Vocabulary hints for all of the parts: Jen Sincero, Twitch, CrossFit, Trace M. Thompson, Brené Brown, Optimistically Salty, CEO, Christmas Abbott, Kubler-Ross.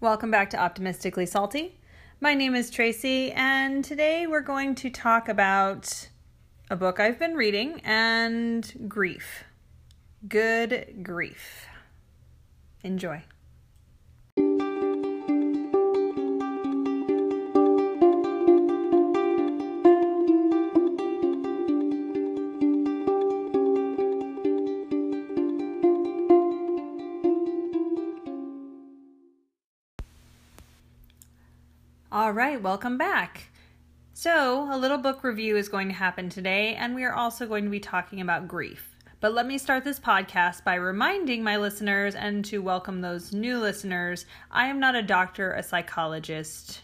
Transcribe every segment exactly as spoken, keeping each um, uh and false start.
Welcome back to Optimistically Salty. My name is Tracy, and today we're going to talk about a book I've been reading and grief. Good grief. Enjoy. All right, welcome back. So a little book review is going to happen today, and we are also going to be talking about grief. But let me start this podcast by reminding my listeners, and to welcome those new listeners, I am not a doctor, a psychologist,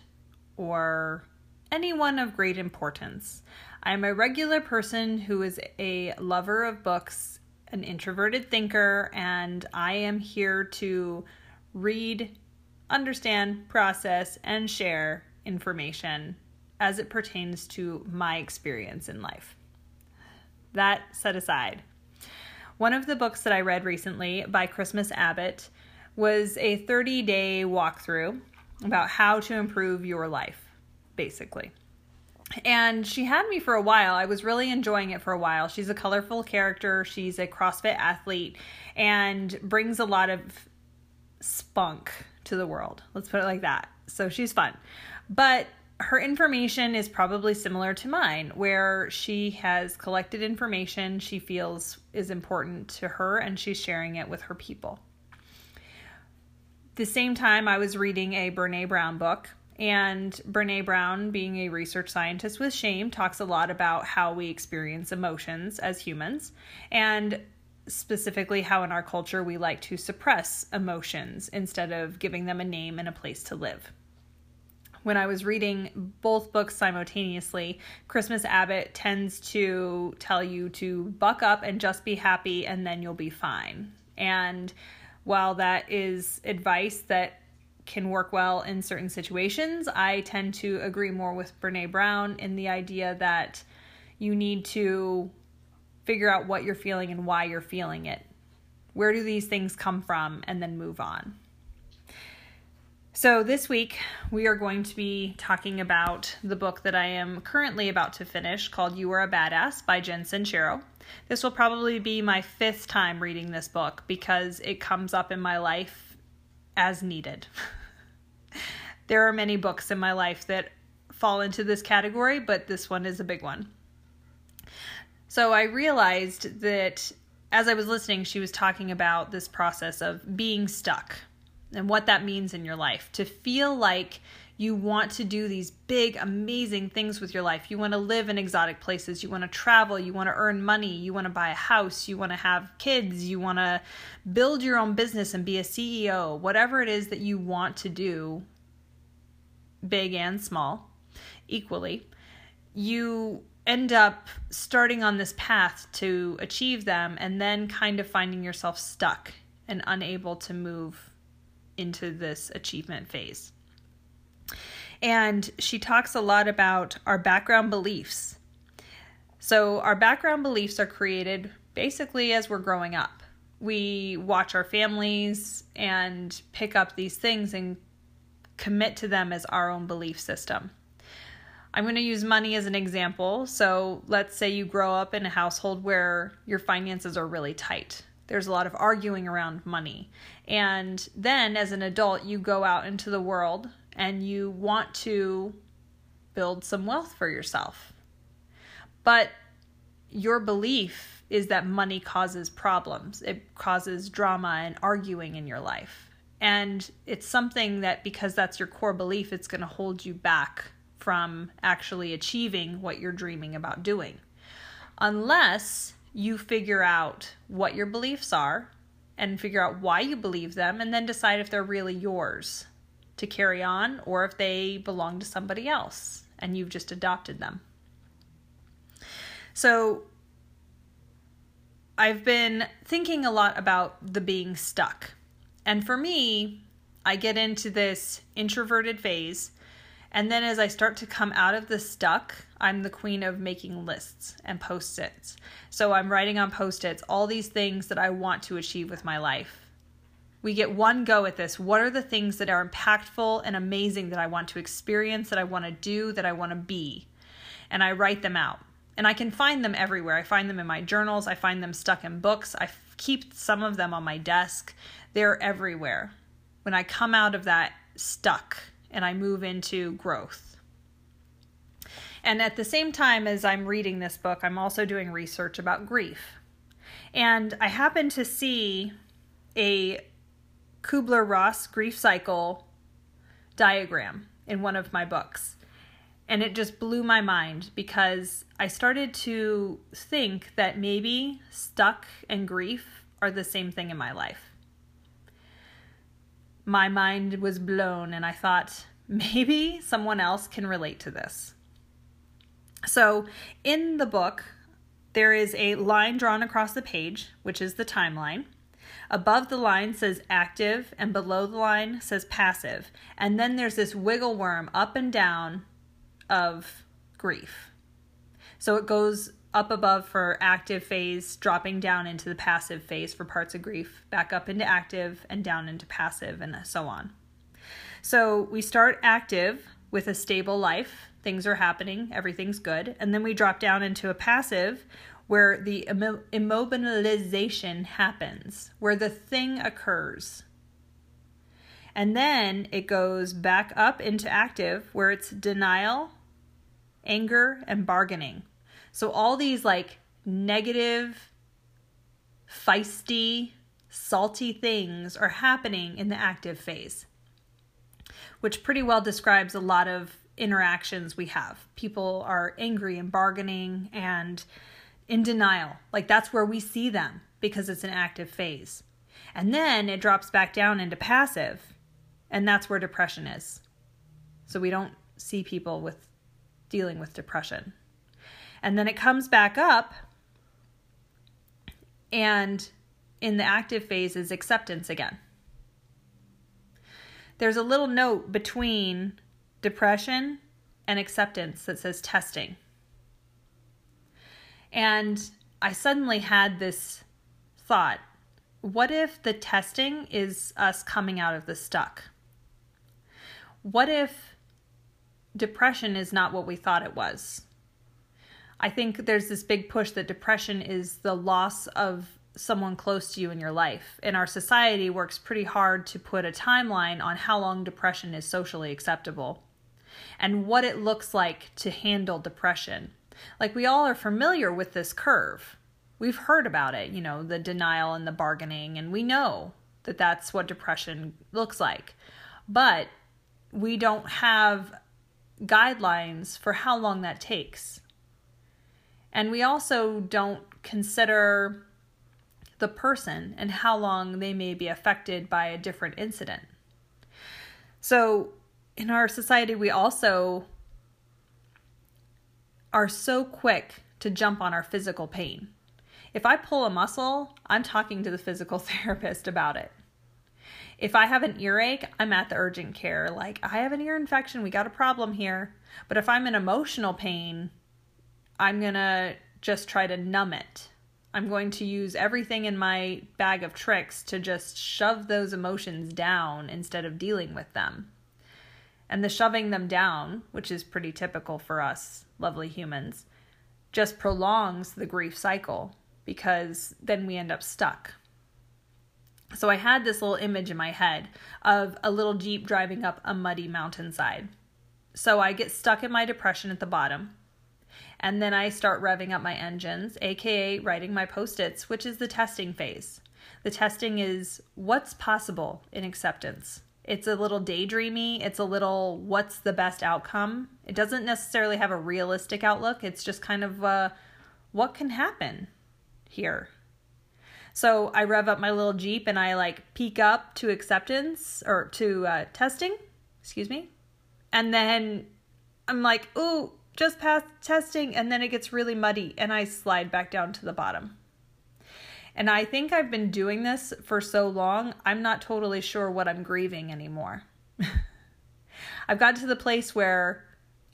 or anyone of great importance. I am a regular person who is a lover of books, an introverted thinker, and I am here to read, understand, process, and share information as it pertains to my experience in life. That set aside, one of the books that I read recently by Christmas Abbott was a thirty-day walkthrough about how to improve your life, basically. And she had me for a while. I was really enjoying it for a while. She's a colorful character. She's a CrossFit athlete and brings a lot of spunk to the world. Let's put it like that. So she's fun. But her information is probably similar to mine, where she has collected information she feels is important to her, and she's sharing it with her people. The same time, I was reading a Brené Brown book, and Brené Brown, being a research scientist with shame, talks a lot about how we experience emotions as humans, and specifically how in our culture we like to suppress emotions instead of giving them a name and a place to live. When I was reading both books simultaneously, Christmas Abbott tends to tell you to buck up and just be happy, and then you'll be fine. And while that is advice that can work well in certain situations, I tend to agree more with Brené Brown in the idea that you need to figure out what you're feeling and why you're feeling it. Where do these things come from? And then move on. So this week, we are going to be talking about the book that I am currently about to finish, called You Are a Badass by Jen Sincero. This will probably be my fifth time reading this book because it comes up in my life as needed. There are many books in my life that fall into this category, but this one is a big one. So I realized that as I was listening, she was talking about this process of being stuck and what that means in your life. To feel like you want to do these big, amazing things with your life. You want to live in exotic places. You want to travel. You want to earn money. You want to buy a house. You want to have kids. You want to build your own business and be a C E O. Whatever it is that you want to do, big and small, equally, you end up starting on this path to achieve them, and then kind of finding yourself stuck and unable to move into this achievement phase. And she talks a lot about our background beliefs. So our background beliefs are created basically as we're growing up. We watch our families and pick up these things and commit to them as our own belief system. I'm going to use money as an example. So let's say you grow up in a household where your finances are really tight. There's a lot of arguing around money. And then as an adult, you go out into the world and you want to build some wealth for yourself. But your belief is that money causes problems. It causes drama and arguing in your life. And it's something that, because that's your core belief, it's going to hold you back from actually achieving what you're dreaming about doing. Unless you figure out what your beliefs are and figure out why you believe them, and then decide if they're really yours to carry on or if they belong to somebody else and you've just adopted them. So I've been thinking a lot about the being stuck. And for me, I get into this introverted phase. And then as I start to come out of the stuck, I'm the queen of making lists and Post-its. So I'm writing on Post-its all these things that I want to achieve with my life. We get one go at this. What are the things that are impactful and amazing that I want to experience, that I want to do, that I want to be? And I write them out. And I can find them everywhere. I find them in my journals. I find them stuck in books. I keep some of them on my desk. They're everywhere. When I come out of that stuck and I move into growth. And at the same time as I'm reading this book, I'm also doing research about grief. And I happened to see a Kubler-Ross grief cycle diagram in one of my books. And it just blew my mind, because I started to think that maybe stuck and grief are the same thing in my life. My mind was blown, and I thought, maybe someone else can relate to this. So in the book, there is a line drawn across the page, which is the timeline. Above the line says active, and below the line says passive. And then there's this wiggle worm up and down of grief. So it goes up above for active phase, dropping down into the passive phase for parts of grief, back up into active and down into passive, and so on. So we start active with a stable life. Things are happening, everything's good. And then we drop down into a passive where the immo- immobilization happens, where the thing occurs. And then it goes back up into active where it's denial, anger, and bargaining. So all these like negative, feisty, salty things are happening in the active phase, which pretty well describes a lot of interactions we have. People are angry and bargaining and in denial. Like that's where we see them, because it's an active phase. And then it drops back down into passive. And that's where depression is. So we don't see people with dealing with depression. And then it comes back up, and in the active phase is acceptance again. There's a little note between depression and acceptance that says testing. And I suddenly had this thought, what if the testing is us coming out of the stuck? What if depression is not what we thought it was? I think there's this big push that depression is the loss of someone close to you in your life. And our society works pretty hard to put a timeline on how long depression is socially acceptable and what it looks like to handle depression. Like we all are familiar with this curve. We've heard about it, you know, the denial and the bargaining, and we know that that's what depression looks like. But we don't have guidelines for how long that takes. And we also don't consider the person and how long they may be affected by a different incident. So in our society, we also are so quick to jump on our physical pain. If I pull a muscle, I'm talking to the physical therapist about it. If I have an earache, I'm at the urgent care. Like, I have an ear infection. We got a problem here. But if I'm in emotional pain, I'm going to just try to numb it. I'm going to use everything in my bag of tricks to just shove those emotions down instead of dealing with them. And the shoving them down, which is pretty typical for us lovely humans, just prolongs the grief cycle, because then we end up stuck. So I had this little image in my head of a little Jeep driving up a muddy mountainside. So I get stuck in my depression at the bottom. And then I start revving up my engines, aka writing my post-its, which is the testing phase. The testing is what's possible in acceptance. It's a little daydreamy. It's a little what's the best outcome. It doesn't necessarily have a realistic outlook. It's just kind of uh, what can happen here. So I rev up my little Jeep and I like peek up to acceptance or to uh, testing, excuse me. And then I'm like, ooh, just past testing, and then it gets really muddy, and I slide back down to the bottom. And I think I've been doing this for so long, I'm not totally sure what I'm grieving anymore. I've gotten to the place where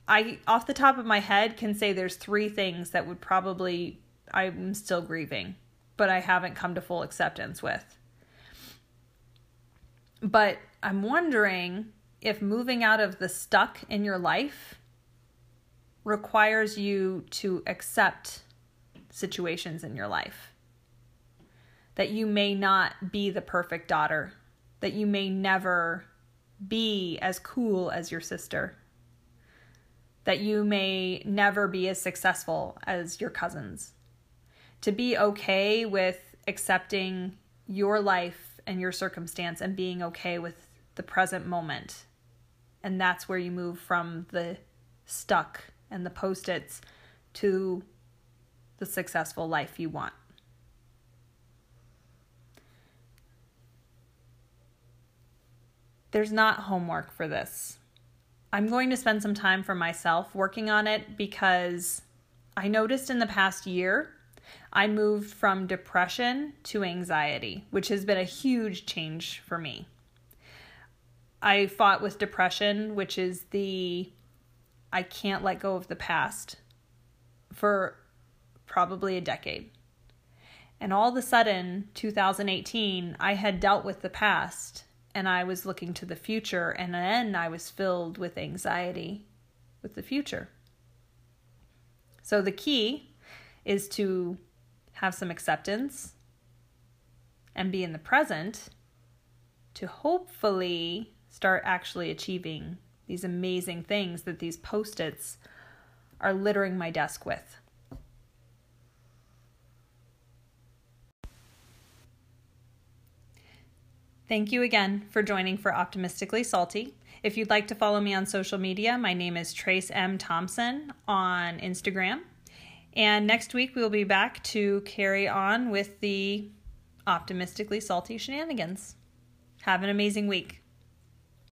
I, off the top of my head, can say there's three things that would probably I'm still grieving, but I haven't come to full acceptance with. But I'm wondering if moving out of the stuck in your life requires you to accept situations in your life. That you may not be the perfect daughter. That you may never be as cool as your sister. That you may never be as successful as your cousins. To be okay with accepting your life and your circumstance and being okay with the present moment. And that's where you move from the stuck and the post-its to the successful life you want. There's not homework for this. I'm going to spend some time for myself working on it because I noticed in the past year, I moved from depression to anxiety, which has been a huge change for me. I fought with depression, which is the, I can't let go of the past, for probably a decade. And all of a sudden, two thousand eighteen, I had dealt with the past and I was looking to the future, and then I was filled with anxiety with the future. So the key is to have some acceptance and be in the present to hopefully start actually achieving these amazing things that these post-its are littering my desk with. Thank you again for joining for Optimistically Salty. If you'd like to follow me on social media, my name is Trace M. Thompson on Instagram. And next week we'll be back to carry on with the Optimistically Salty shenanigans. Have an amazing week.